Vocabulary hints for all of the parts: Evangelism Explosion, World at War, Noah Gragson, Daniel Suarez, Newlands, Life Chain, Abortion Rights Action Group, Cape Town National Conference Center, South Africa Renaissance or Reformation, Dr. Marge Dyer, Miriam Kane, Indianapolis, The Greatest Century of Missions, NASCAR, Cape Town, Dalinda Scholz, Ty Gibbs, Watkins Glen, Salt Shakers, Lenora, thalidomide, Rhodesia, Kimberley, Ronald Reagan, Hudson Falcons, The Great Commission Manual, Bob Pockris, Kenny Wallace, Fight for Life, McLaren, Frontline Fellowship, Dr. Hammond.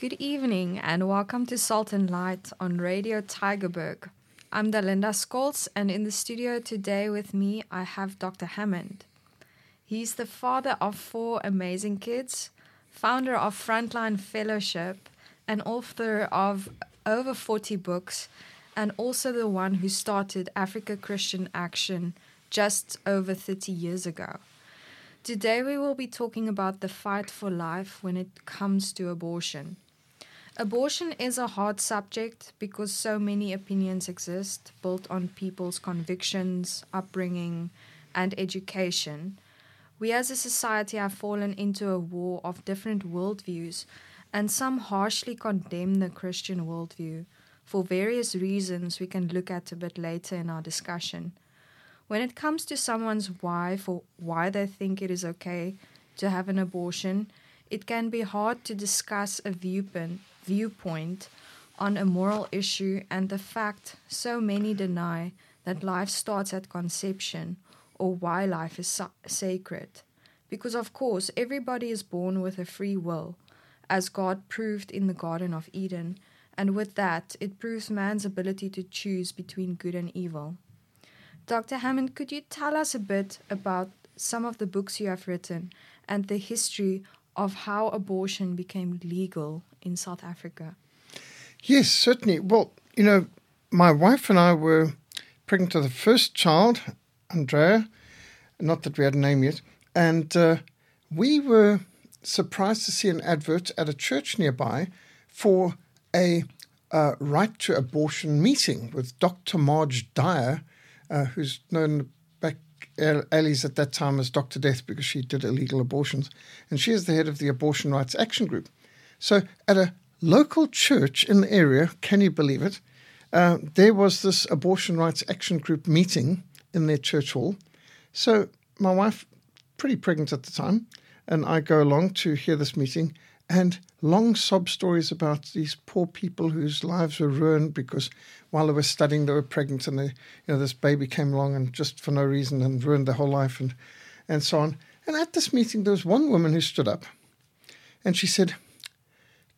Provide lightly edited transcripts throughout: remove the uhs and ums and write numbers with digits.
Good evening and welcome to Salt and Light on Radio Tigerberg. I'm Dalinda Scholz, and in the studio today with me I have Dr. Hammond. He's the father of 4 amazing kids, founder of Frontline Fellowship, and author of over 40 books, and also the one who started Africa Christian Action just over 30 years ago. Today we will be talking about the fight for life when it comes to abortion. Abortion is a hard subject because so many opinions exist, built on people's convictions, upbringing, and education. We as a society have fallen into a war of different worldviews, and some harshly condemn the Christian worldview for various reasons we can look at a bit later in our discussion. When it comes to someone's wife or why they think it is okay to have an abortion, it can be hard to discuss a viewpoint on a moral issue and the fact so many deny that life starts at conception or why life is sacred. Because of course, everybody is born with a free will, as God proved in the Garden of Eden, and with that, it proves man's ability to choose between good and evil. Dr. Hammond, could you tell us a bit about some of the books you have written and the history of how abortion became legal in South Africa? Yes, certainly. Well, you know, my wife and I were pregnant with the first child, Andrea, not that we had a name yet, and we were surprised to see an advert at a church nearby for a right to abortion meeting with Dr. Marge Dyer, who's known back alleys at that time as Dr. Death because she did illegal abortions, and she is the head of the Abortion Rights Action Group. So at a local church in the area, can you believe it, there was this Abortion Rights Action Group meeting in their church hall. So my wife, pretty pregnant at the time, and I go along to hear this meeting, and long sob stories about these poor people whose lives were ruined because while they were studying they were pregnant, and they, you know, this baby came along and just for no reason and ruined their whole life and so on. And at this meeting there was one woman who stood up and she said,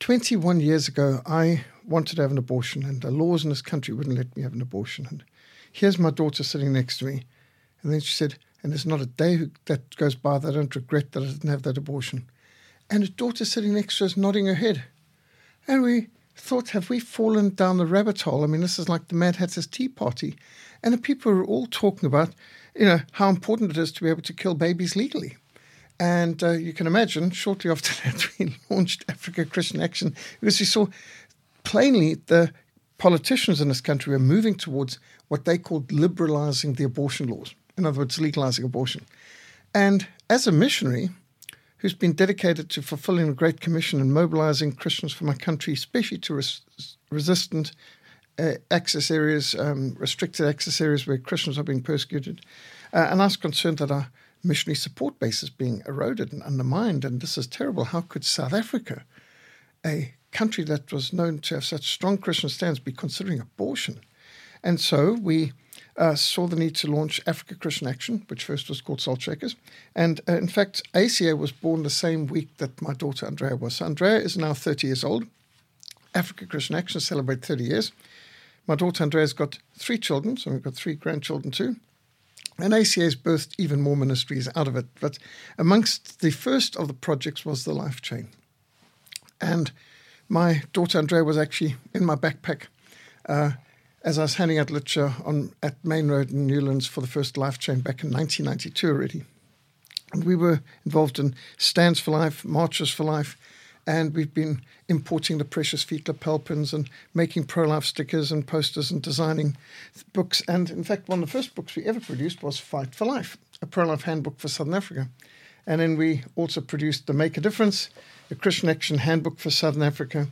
21 years ago I wanted to have an abortion and the laws in this country wouldn't let me have an abortion, and here's my daughter sitting next to me. And then she said, and there's not a day that goes by that I don't regret that I didn't have that abortion. And her daughter sitting next to us nodding her head. And we thought, have we fallen down the rabbit hole? I mean, this is like the Mad Hatter's Tea Party. And the people were all talking about, you know, how important it is to be able to kill babies legally. And you can imagine, shortly after that, we launched Africa Christian Action because we saw plainly the politicians in this country were moving towards what they called liberalizing the abortion laws. In other words, legalizing abortion. And as a missionary who's been dedicated to fulfilling the Great Commission and mobilizing Christians for my country, especially to resistant access areas, restricted access areas where Christians are being persecuted. And I was concerned that our missionary support base is being eroded and undermined, and this is terrible. How could South Africa, a country that was known to have such strong Christian stands, be considering abortion? And so we saw the need to launch Africa Christian Action, which first was called Salt Shakers. And in fact, ACA was born the same week that my daughter Andrea was. So Andrea is now 30 years old. Africa Christian Action celebrates 30 years. My daughter Andrea's got 3 children, so we've got 3 grandchildren too. And ACA's birthed even more ministries out of it. But amongst the first of the projects was the Life Chain. And my daughter Andrea was actually in my backpack as I was handing out literature at Main Road in Newlands for the first Life Chain back in 1992 already. And we were involved in Stands for Life, Marches for Life, and we've been importing the precious feet lapel pins and making pro-life stickers and posters and designing books. And in fact, one of the first books we ever produced was Fight for Life, a pro-life handbook for Southern Africa. And then we also produced the Make a Difference, a Christian Action handbook for Southern Africa,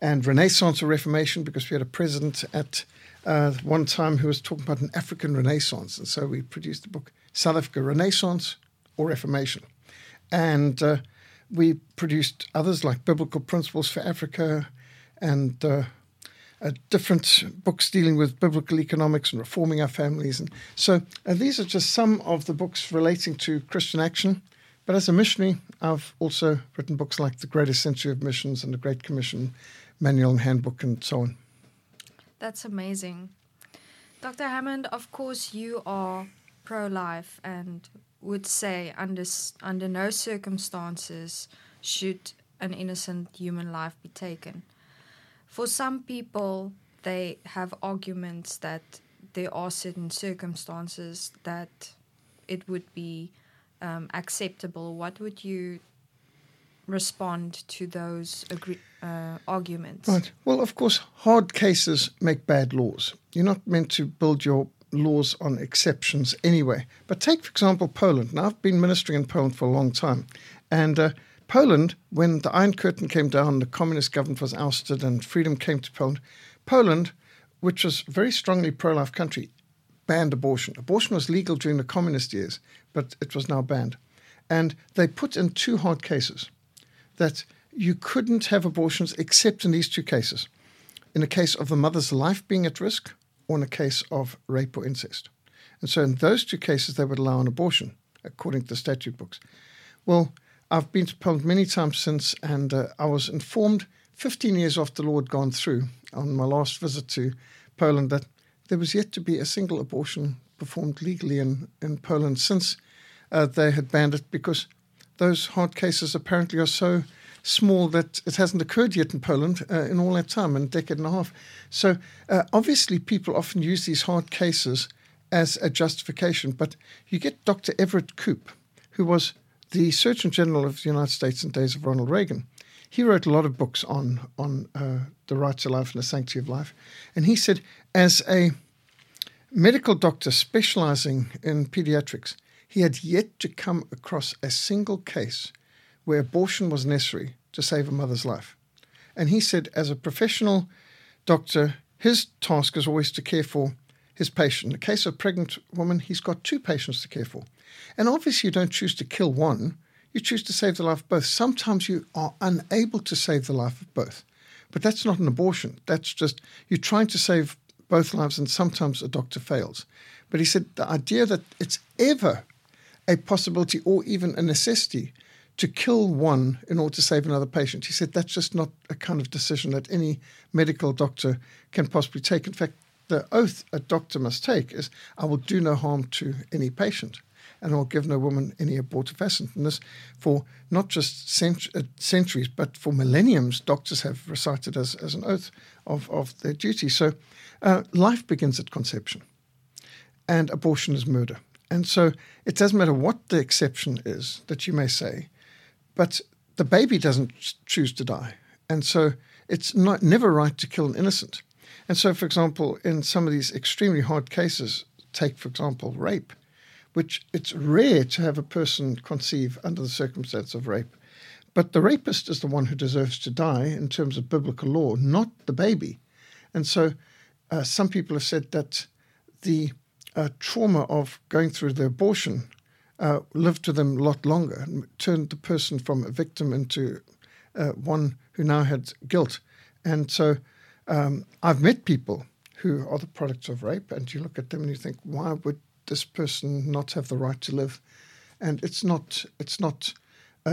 and Renaissance or Reformation, because we had a president at one time who was talking about an African Renaissance. And so we produced the book, South Africa Renaissance or Reformation. And we produced others like Biblical Principles for Africa and different books dealing with biblical economics and reforming our families. And so these are just some of the books relating to Christian Action. But as a missionary, I've also written books like The Greatest Century of Missions and The Great Commission Manual and Handbook and so on. That's amazing. Dr. Hammond, of course, you are pro-life and would say under no circumstances should an innocent human life be taken. For some people, they have arguments that there are certain circumstances that it would be acceptable. What would you respond to those arguments? Right. Well, of course, hard cases make bad laws. You're not meant to build your laws on exceptions anyway. But take, for example, Poland. Now, I've been ministering in Poland for a long time. And Poland, when the Iron Curtain came down, the communist government was ousted and freedom came to Poland, Poland, which was a very strongly pro-life country, banned abortion. Abortion was legal during the communist years, but it was now banned. And they put in two hard cases that you couldn't have abortions except in these two cases, in the case of the mother's life being at risk or in the case of rape or incest. And so in those two cases, they would allow an abortion, according to the statute books. Well, I've been to Poland many times since, and I was informed 15 years after the law had gone through on my last visit to Poland that there was yet to be a single abortion performed legally in Poland since they had banned it, because those hard cases apparently are so small that it hasn't occurred yet in Poland in all that time, in a decade and a half. So obviously people often use these hard cases as a justification, but you get Dr. Everett Koop, who was the Surgeon General of the United States in the days of Ronald Reagan. He wrote a lot of books on the right to life and the sanctity of life. And he said, as a medical doctor specializing in pediatrics, he had yet to come across a single case where abortion was necessary to save a mother's life. And he said, as a professional doctor, his task is always to care for his patient. In the case of a pregnant woman, he's got two patients to care for. And obviously you don't choose to kill one. You choose to save the life of both. Sometimes you are unable to save the life of both. But that's not an abortion. That's just you're trying to save both lives, and sometimes a doctor fails. But he said the idea that it's ever a possibility or even a necessity to kill one in order to save another patient, he said that's just not a kind of decision that any medical doctor can possibly take. In fact, the oath a doctor must take is, I will do no harm to any patient, and I'll give no woman any abortifacient. And this, for not just centuries, but for millenniums, doctors have recited as an oath of their duty. So life begins at conception, and abortion is murder. And so it doesn't matter what the exception is that you may say, but the baby doesn't choose to die. And so it's never right to kill an innocent. And so, for example, in some of these extremely hard cases, take, for example, rape, which it's rare to have a person conceive under the circumstance of rape. But the rapist is the one who deserves to die in terms of biblical law, not the baby. And so some people have said that the trauma of going through the abortion lived with them a lot longer and turned the person from a victim into one who now had guilt. And so I've met people who are the products of rape, and you look at them and you think, why would this person not have the right to live? And it's not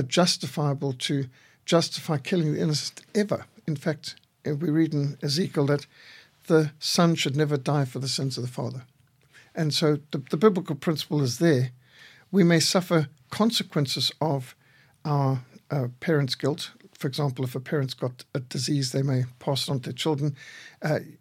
justifiable to justify killing the innocent ever. In fact, we read in Ezekiel that the son should never die for the sins of the father. And so the biblical principle is there. We may suffer consequences of our parents' guilt. For example, if a parent's got a disease, they may pass it on to their children.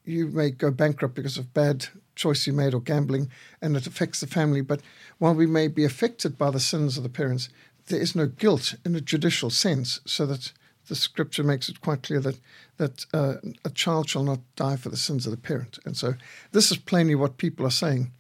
You may go bankrupt because of bad choice you made or gambling, and it affects the family. But while we may be affected by the sins of the parents, there is no guilt in a judicial sense, so that the scripture makes it quite clear that a child shall not die for the sins of the parent. And so this is plainly what people are saying,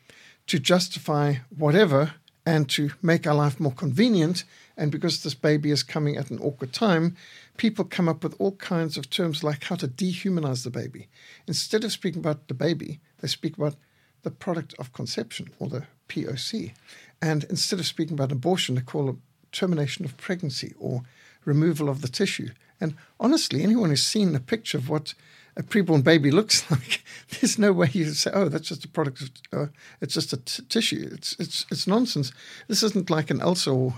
to justify whatever and to make our life more convenient. And because this baby is coming at an awkward time, people come up with all kinds of terms like how to dehumanize the baby. Instead of speaking about the baby, they speak about the product of conception, or the POC. And instead of speaking about abortion, they call it termination of pregnancy or removal of the tissue. And honestly, anyone who's seen a picture of what a preborn baby looks like, there's no way you say, oh, that's just a product of, it's just a tissue. It's nonsense. This isn't like an ulcer or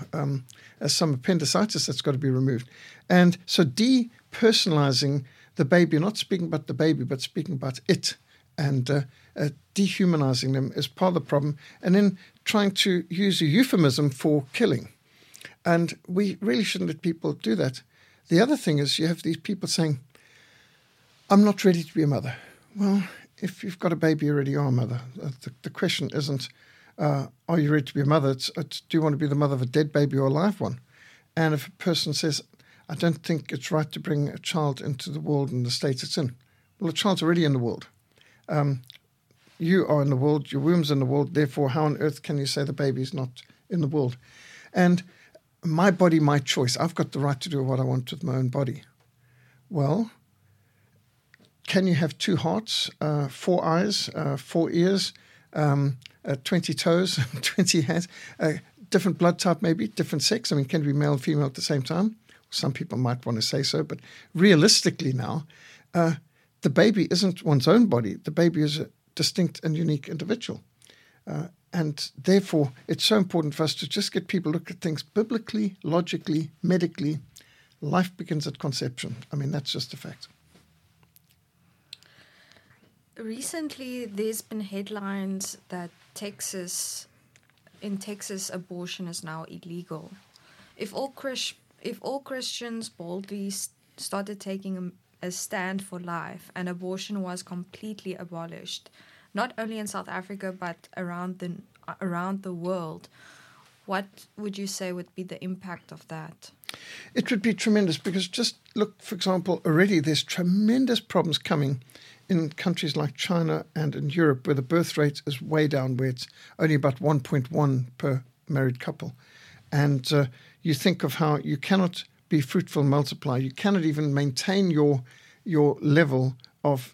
some appendicitis that's got to be removed. And so depersonalizing the baby, not speaking about the baby, but speaking about it, and dehumanizing them is part of the problem. And then trying to use a euphemism for killing. And we really shouldn't let people do that. The other thing is you have these people saying, I'm not ready to be a mother. Well, if you've got a baby, you already are a mother. The question isn't, are you ready to be a mother? It's, do you want to be the mother of a dead baby or a live one? And if a person says, I don't think it's right to bring a child into the world in the state it's in. Well, the child's already in the world. You are in the world. Your womb's in the world. Therefore, how on earth can you say the baby's not in the world? And my body, my choice. I've got the right to do what I want with my own body. Well, can you have two hearts, 4 eyes, 4 ears, 20 toes, 20 hands, different blood type maybe, different sex? I mean, can you be male and female at the same time? Some people might want to say so, but realistically now, the baby isn't one's own body. The baby is a distinct and unique individual. And therefore, it's so important for us to just get people to look at things biblically, logically, medically. Life begins at conception. I mean, that's just a fact. Recently, there's been headlines that in Texas, abortion is now illegal. If all Christians boldly started taking a stand for life and abortion was completely abolished, not only in South Africa but around the world, what would you say would be the impact of that? It would be tremendous, because just look, for example, already there's tremendous problems coming in countries like China and in Europe, where the birth rate is way down, where it's only about 1.1 per married couple. And you think of how you cannot be fruitful and multiply. You cannot even maintain your level of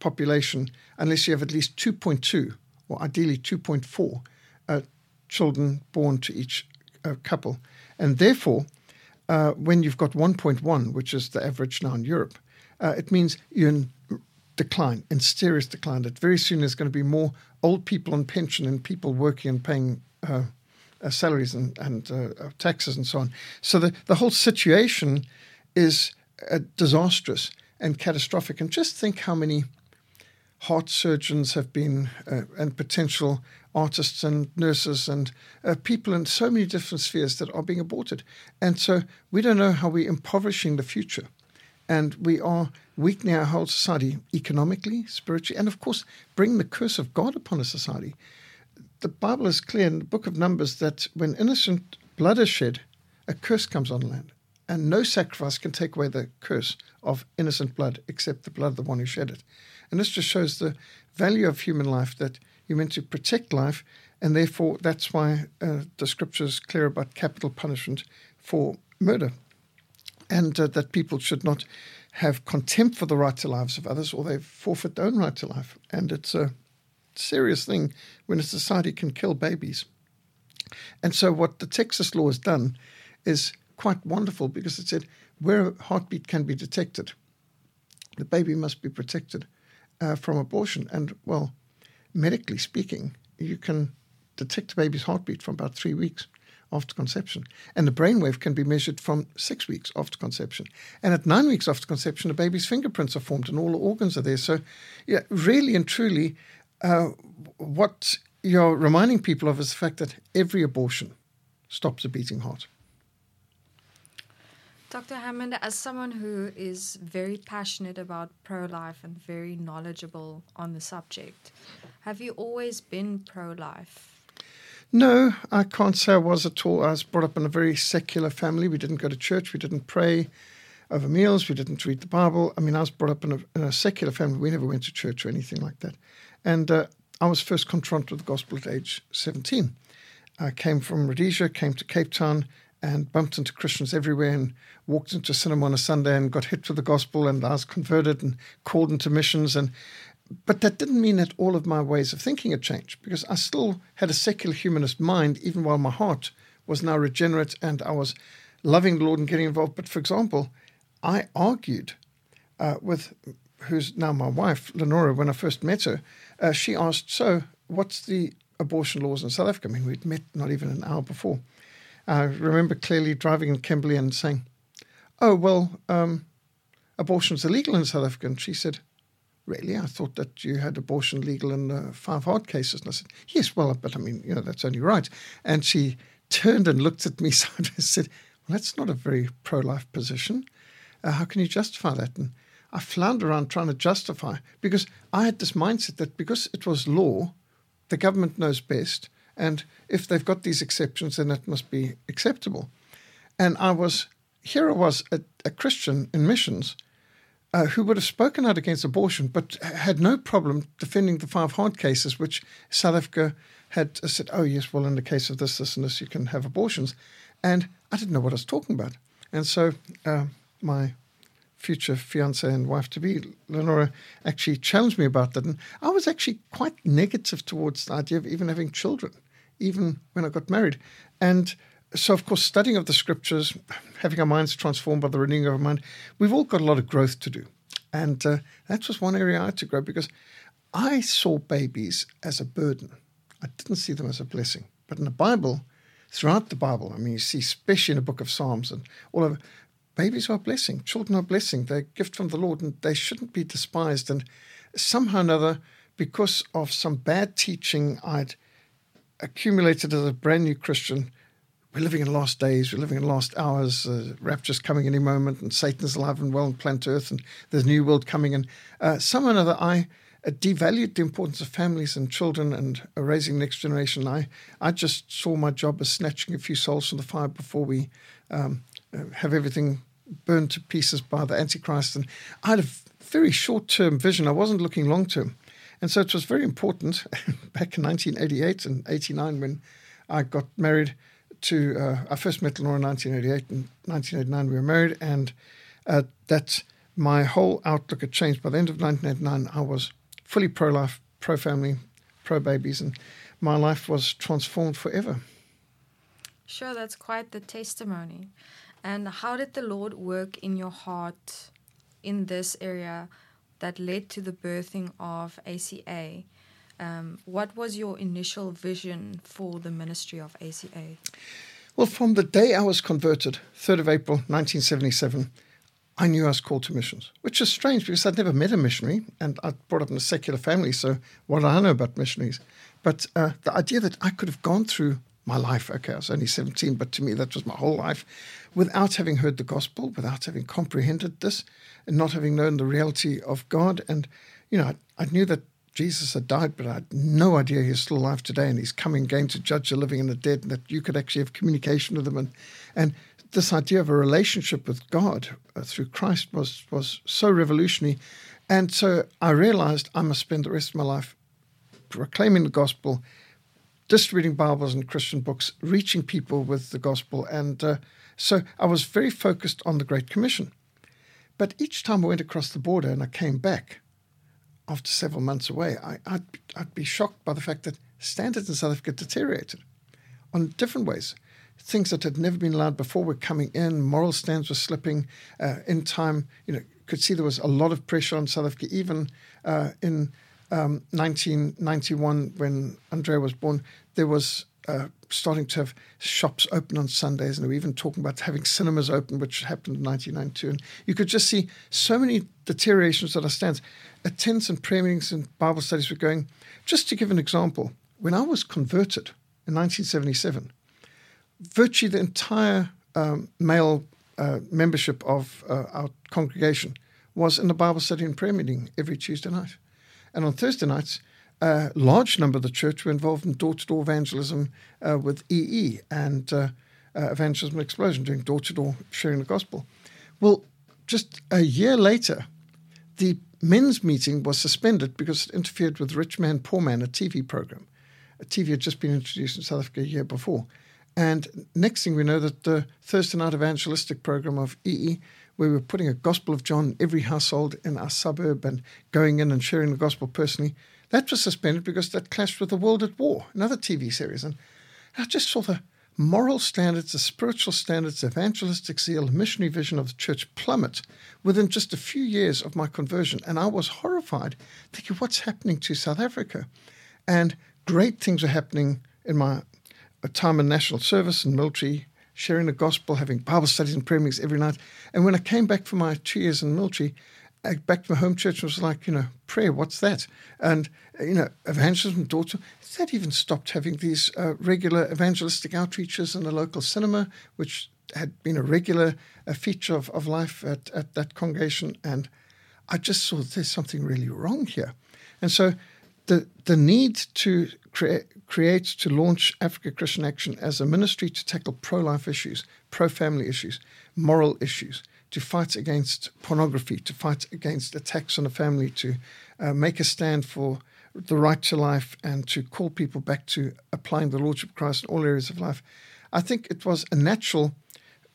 population unless you have at least 2.2, or ideally 2.4 children born to each couple. And therefore, when you've got 1.1, which is the average now in Europe, it means you're in decline, in serious decline, that very soon there's going to be more old people on pension and people working and paying salaries and taxes and so on. So the whole situation is disastrous and catastrophic. And just think how many heart surgeons have been and potential artists and nurses and people in so many different spheres that are being aborted. And so we don't know how we're impoverishing the future. And we are weakening our whole society economically, spiritually, and, of course, bring the curse of God upon a society. The Bible is clear in the book of Numbers that when innocent blood is shed, a curse comes on land. And no sacrifice can take away the curse of innocent blood except the blood of the one who shed it. And this just shows the value of human life, that you're meant to protect life, and therefore that's why the Scripture is clear about capital punishment for murder. And that people should not have contempt for the right to lives of others, or they forfeit their own right to life. And it's a serious thing when a society can kill babies. And so what the Texas law has done is quite wonderful, because it said where a heartbeat can be detected, the baby must be protected from abortion. And, well, medically speaking, you can detect a baby's heartbeat from about 3 weeks after conception. And the brainwave can be measured from 6 weeks after conception. And at 9 weeks after conception, the baby's fingerprints are formed and all the organs are there. So, yeah, really and truly, what you're reminding people of is the fact that every abortion stops a beating heart. Dr. Hammond, as someone who is very passionate about pro-life and very knowledgeable on the subject, have you always been pro-life? No, I can't say I was at all. I was brought up in a very secular family. We didn't go to church. We didn't pray over meals. We didn't read the Bible. I mean, I was brought up in a secular family. We never went to church or anything like that. And I was first confronted with the gospel at age 17. I came from Rhodesia, came to Cape Town, and bumped into Christians everywhere, and walked into cinema on a Sunday and got hit with the gospel, and I was converted and called into missions. But that didn't mean that all of my ways of thinking had changed, because I still had a secular humanist mind, even while my heart was now regenerate and I was loving the Lord and getting involved. But, for example, I argued with who's now my wife, Lenora, when I first met her, she asked, so what's the abortion laws in South Africa? I mean, we'd met not even an hour before. I remember clearly driving in Kimberley and saying, oh, well, abortion's illegal in South Africa. And she said, really? I thought that you had abortion legal in 5 hard cases. And I said, yes, well, but I mean, you know, that's only right. And she turned and looked at me sideways and said, well, that's not a very pro-life position. How can you justify that? And I floundered around trying to justify, because I had this mindset that because it was law, the government knows best, and if they've got these exceptions, then it must be acceptable. And I was a Christian in missions who would have spoken out against abortion, but had no problem defending the 5 hard cases, which South Africa had said, oh, yes, well, in the case of this, this, and this, you can have abortions. And I didn't know what I was talking about. And so my future fiancée and wife-to-be, Lenora, actually challenged me about that. And I was actually quite negative towards the idea of even having children, even when I got married. And so, of course, studying of the scriptures, having our minds transformed by the renewing of our mind, we've all got a lot of growth to do. And that was one area I had to grow, because I saw babies as a burden. I didn't see them as a blessing. But in the Bible, throughout the Bible, I mean, you see, especially in the book of Psalms and all of it, babies are a blessing. Children are a blessing. They're a gift from the Lord, and they shouldn't be despised. And somehow or another, because of some bad teaching I'd accumulated as a brand new Christian, we're living in last days, we're living in last hours, rapture's coming any moment, and Satan's alive and well on planet Earth, and there's a new world coming. And somehow or another, I devalued the importance of families and children and raising next generation. I just saw my job as snatching a few souls from the fire before we have everything burned to pieces by the Antichrist. And I had a very short-term vision. I wasn't looking long-term. And so it was very important back in 1988 and 89 when I got married to, I first met Lenora in 1988, and 1989 we were married, and that my whole outlook had changed. By the end of 1989, I was fully pro-life, pro-family, pro-babies, and my life was transformed forever. Sure, that's quite the testimony. And how did the Lord work in your heart in this area that led to the birthing of ACA? What was your initial vision for the ministry of ACA? Well, from the day I was converted, 3rd of April 1977, I knew I was called to missions, which is strange because I'd never met a missionary, and I'd brought up in a secular family, so what do I know about missionaries? But the idea that I could have gone through my life, okay, I was only 17, but to me that was my whole life, without having heard the gospel, without having comprehended this, and not having known the reality of God. And, you know, I knew that Jesus had died, but I had no idea he's still alive today, and he's come again to judge the living and the dead, and that you could actually have communication with him. And this idea of a relationship with God through Christ was so revolutionary. And so I realized I must spend the rest of my life proclaiming the gospel, distributing Bibles and Christian books, reaching people with the gospel. And so I was very focused on the Great Commission. But each time I went across the border and I came back after several months away, I'd be shocked by the fact that standards in South Africa deteriorated on different ways. Things that had never been allowed before were coming in, moral standards were slipping in time. You know, could see there was a lot of pressure on South Africa, even in 1991, when Andrea was born, there was starting to have shops open on Sundays, and we were even talking about having cinemas open, which happened in 1992. And you could just see so many deteriorations that are stands. Attendance and prayer meetings and Bible studies were going. Just to give an example, when I was converted in 1977, virtually the entire male membership of our congregation was in the Bible study and prayer meeting every Tuesday night. And on Thursday nights, a large number of the church were involved in door-to-door evangelism with EE and Evangelism Explosion, doing door-to-door sharing the gospel. Well, just a year later, the men's meeting was suspended because it interfered with Rich Man, Poor Man, a TV program. A TV had just been introduced in South Africa a year before. And next thing we know, that the Thursday night evangelistic program of EE, we were putting a Gospel of John in every household in our suburb and going in and sharing the gospel personally. That was suspended because that clashed with the World at War, another TV series. And I just saw the moral standards, the spiritual standards, the evangelistic zeal, the missionary vision of the church plummet within just a few years of my conversion. And I was horrified, thinking, what's happening to South Africa? And great things were happening in my time in national service and military, sharing the gospel, having Bible studies and prayer meetings every night. And when I came back from my 2 years in military, back to my home church, was like, prayer, what's that? And, evangelism, daughter, that even stopped having these regular evangelistic outreaches in the local cinema, which had been a regular feature of life at that congregation. And I just saw there's something really wrong here. And so the need to create, to launch Africa Christian Action as a ministry to tackle pro-life issues, pro-family issues, moral issues, to fight against pornography, to fight against attacks on the family, to make a stand for the right to life and to call people back to applying the Lordship of Christ in all areas of life. I think it was a natural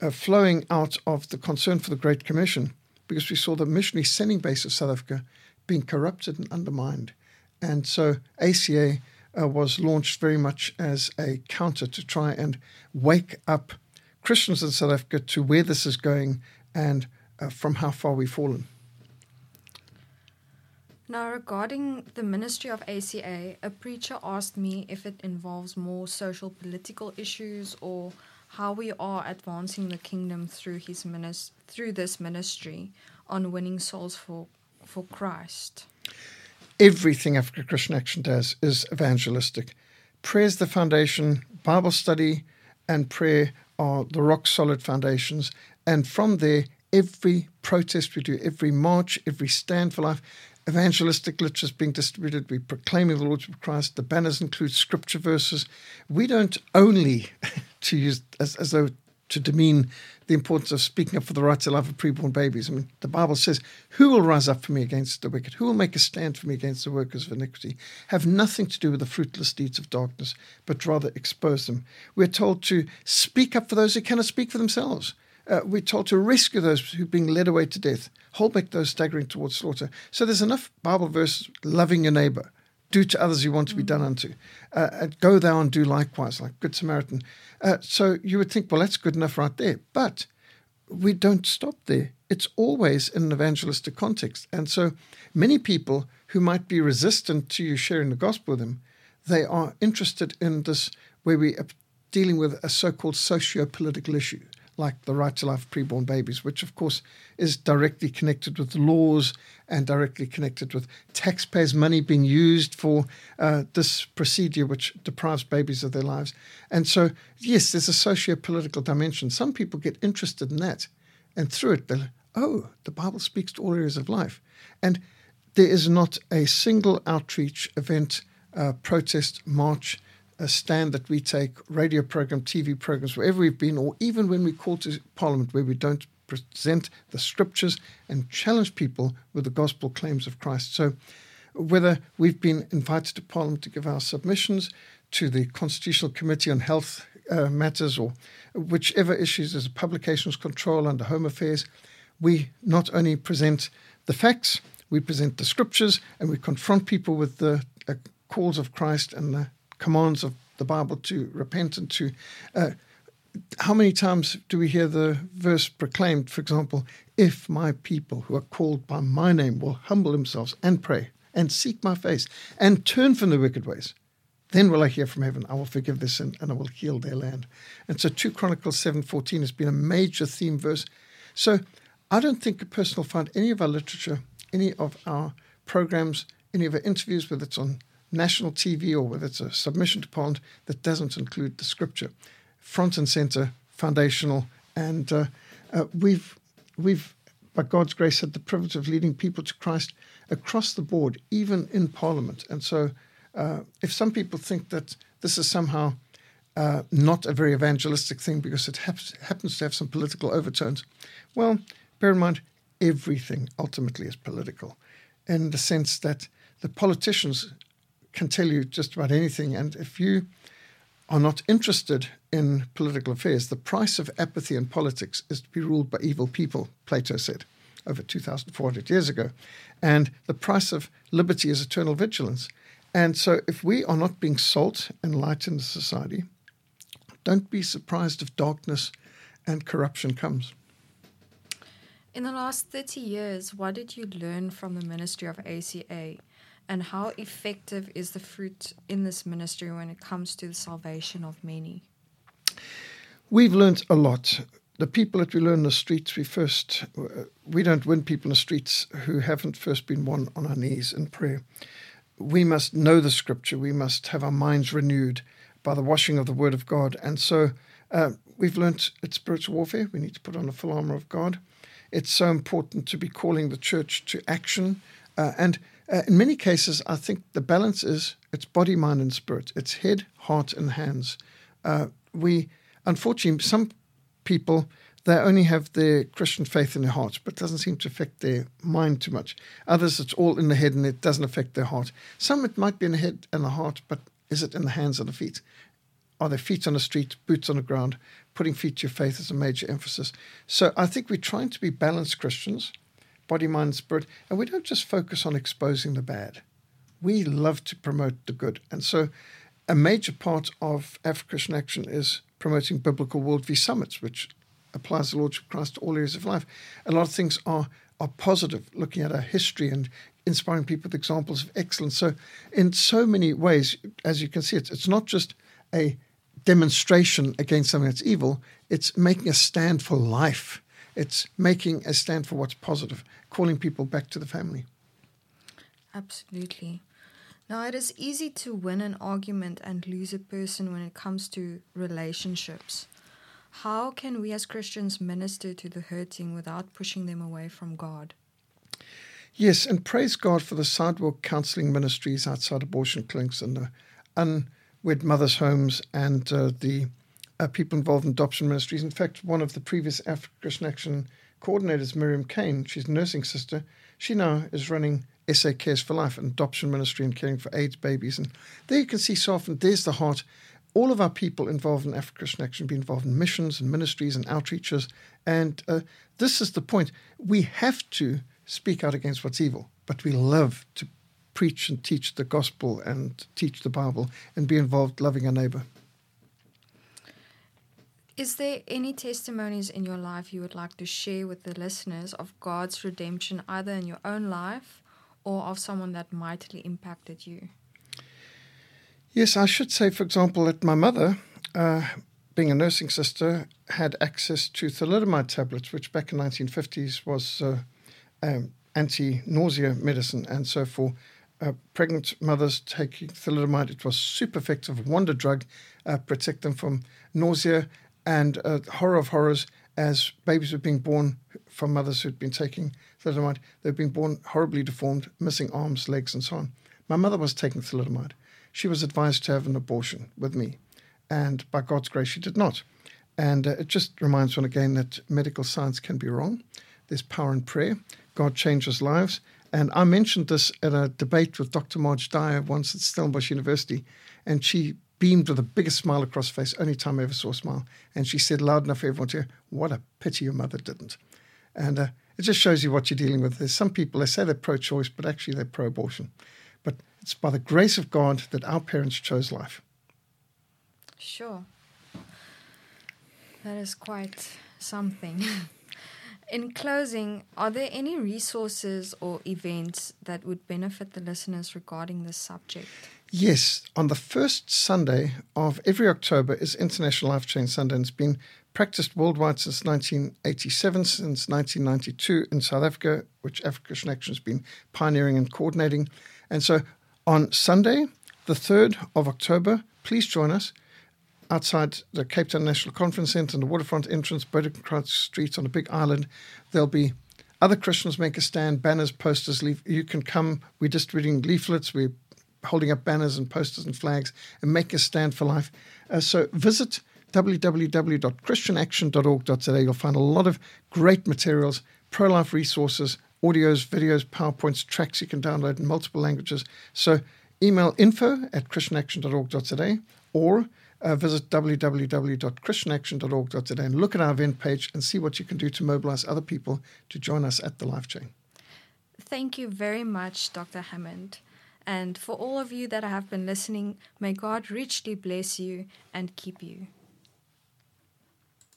flowing out of the concern for the Great Commission, because we saw the missionary sending base of South Africa being corrupted and undermined. And so ACA was launched very much as a counter to try and wake up Christians in South Africa to where this is going and from how far we've fallen. Now, regarding the ministry of ACA, a preacher asked me if it involves more social political issues or how we are advancing the kingdom through through this ministry on winning souls for Christ. Everything Africa Christian Action does is evangelistic. Prayer is the foundation. Bible study and prayer are the rock-solid foundations. And from there, every protest we do, every march, every stand for life, evangelistic literature is being distributed. We're proclaiming the Lordship of Christ. The banners include scripture verses. We don't only, to use as though to demean the importance of speaking up for the right to life of preborn babies. I mean, the Bible says, who will rise up for me against the wicked? Who will make a stand for me against the workers of iniquity? Have nothing to do with the fruitless deeds of darkness, but rather expose them. We're told to speak up for those who cannot speak for themselves. We're told to rescue those who are being led away to death, hold back those staggering towards slaughter. So there's enough Bible verses, loving your neighbor, do to others you want to be done unto, and go thou and do likewise, like Good Samaritan. So you would think, well, that's good enough right there. But we don't stop there. It's always in an evangelistic context. And so many people who might be resistant to you sharing the gospel with them, they are interested in this, where we are dealing with a so-called socio-political issue, like the right to life of preborn babies, which, of course, is directly connected with laws and directly connected with taxpayers' money being used for this procedure, which deprives babies of their lives. And so, yes, there's a socio-political dimension. Some people get interested in that, and through it, they're like, oh, the Bible speaks to all areas of life. And there is not a single outreach event, protest, march, a stand that we take, radio program, TV programs, wherever we've been, or even when we call to Parliament, where we don't present the scriptures and challenge people with the gospel claims of Christ. So whether we've been invited to Parliament to give our submissions to the Constitutional Committee on Health Matters, or whichever issues as publications control under Home Affairs, we not only present the facts, we present the scriptures, and we confront people with the calls of Christ and the commands of the Bible to repent and to how many times do we hear the verse proclaimed, for example, if my people who are called by my name will humble themselves and pray and seek my face and turn from their wicked ways, then will I hear from heaven, I will forgive their sin and I will heal their land. And so 2 Chronicles 7:14 has been a major theme verse. So I don't think a person will find any of our literature, any of our programs, any of our interviews, whether it's on national TV or whether it's a submission to Parliament, that doesn't include the scripture. Front and centre, foundational, and we've, by God's grace, had the privilege of leading people to Christ across the board, even in Parliament. And so if some people think that this is somehow not a very evangelistic thing because it happens to have some political overtones, well, bear in mind, everything ultimately is political, in the sense that the politicians can tell you just about anything. And if you are not interested in political affairs, the price of apathy in politics is to be ruled by evil people, Plato said over 2,400 years ago. And the price of liberty is eternal vigilance. And so if we are not being salt and light in society, Don't be surprised if darkness and corruption comes. In the last 30 years, what did you learn from the ministry of ACA, and how effective is the fruit in this ministry when it comes to the salvation of many? We've learned a lot. The people that we learn in the streets, we don't win people in the streets who haven't first been won on our knees in prayer. We must know the scripture. We must have our minds renewed by the washing of the word of God. And so we've learned it's spiritual warfare. We need to put on the full armor of God. It's so important to be calling the church to action. And in many cases, I think the balance is it's body, mind, and spirit. It's head, heart, and hands. Unfortunately, some people, they only have their Christian faith in their hearts, but it doesn't seem to affect their mind too much. Others, it's all in the head, and it doesn't affect their heart. Some, it might be in the head and the heart, but is it in the hands and the feet? Are there feet on the street, boots on the ground? Putting feet to your faith is a major emphasis. So I think we're trying to be balanced Christians, body, mind, and spirit, and we don't just focus on exposing the bad. We love to promote the good. And so a major part of Africa Christian Action is promoting biblical worldview summits, which applies the Lordship of Christ to all areas of life. A lot of things are positive, looking at our history and inspiring people with examples of excellence. So in so many ways, as you can see, it's not just a demonstration against something that's evil, it's making a stand for life. It's making a stand for what's positive, calling people back to the family. Absolutely. Now, it is easy to win an argument and lose a person when it comes to relationships. How can we as Christians minister to the hurting without pushing them away from God? Yes, and praise God for the sidewalk counseling ministries outside abortion clinics and the unwed mothers' homes and the people involved in adoption ministries. In fact, one of the previous Africa Christian Action coordinators, Miriam Kane, she's a nursing sister, she now is running SA Cares for Life, an adoption ministry and caring for AIDS babies. And there you can see so often, there's the heart. All of our people involved in Africa Christian Action be involved in missions and ministries and outreaches. And this is the point. We have to speak out against what's evil, but we love to preach and teach the gospel and teach the Bible and be involved loving our neighbor. Is there any testimonies in your life you would like to share with the listeners of God's redemption, either in your own life or of someone that mightily impacted you? Yes, I should say, for example, that my mother, being a nursing sister, had access to thalidomide tablets, which back in the 1950s was anti-nausea medicine. And so for pregnant mothers taking thalidomide, it was super effective, wonder drug, protect them from nausea and horror of horrors. As babies were being born from mothers who'd been taking thalidomide, they'd been born horribly deformed, missing arms, legs, and so on. My mother was taking thalidomide. She was advised to have an abortion with me, and by God's grace, she did not. And it just reminds one again that medical science can be wrong. There's power in prayer. God changes lives. And I mentioned this at a debate with Dr. Marge Dyer once at Stellenbosch University, and she beamed with the biggest smile across her face, only time I ever saw a smile. And she said loud enough for everyone to hear, "What a pity your mother didn't." And it just shows you what you're dealing with. There's some people, they say they're pro-choice, but actually they're pro-abortion. But it's by the grace of God that our parents chose life. Sure. That is quite something. In closing, are there any resources or events that would benefit the listeners regarding this subject? Yes. On the first Sunday of every October is International Life Chain Sunday, and it's been practiced worldwide since 1987, since 1992 in South Africa, which Africa Christian Action has been pioneering and coordinating. And so on Sunday, the 3rd of October, please join us outside the Cape Town National Conference Center and the waterfront entrance, Bodecourt Street on a big island. There'll be other Christians make a stand, banners, posters. You can come. We're distributing leaflets. We're holding up banners and posters and flags and make a stand for life. So visit www.christianaction.org.za. You'll find a lot of great materials, pro-life resources, audios, videos, PowerPoints, tracks you can download in multiple languages. So email info@christianaction.org.za or visit www.christianaction.org.za and look at our event page and see what you can do to mobilize other people to join us at the Life Chain. Thank you very much, Dr. Hammond. And for all of you that have been listening, may God richly bless you and keep you.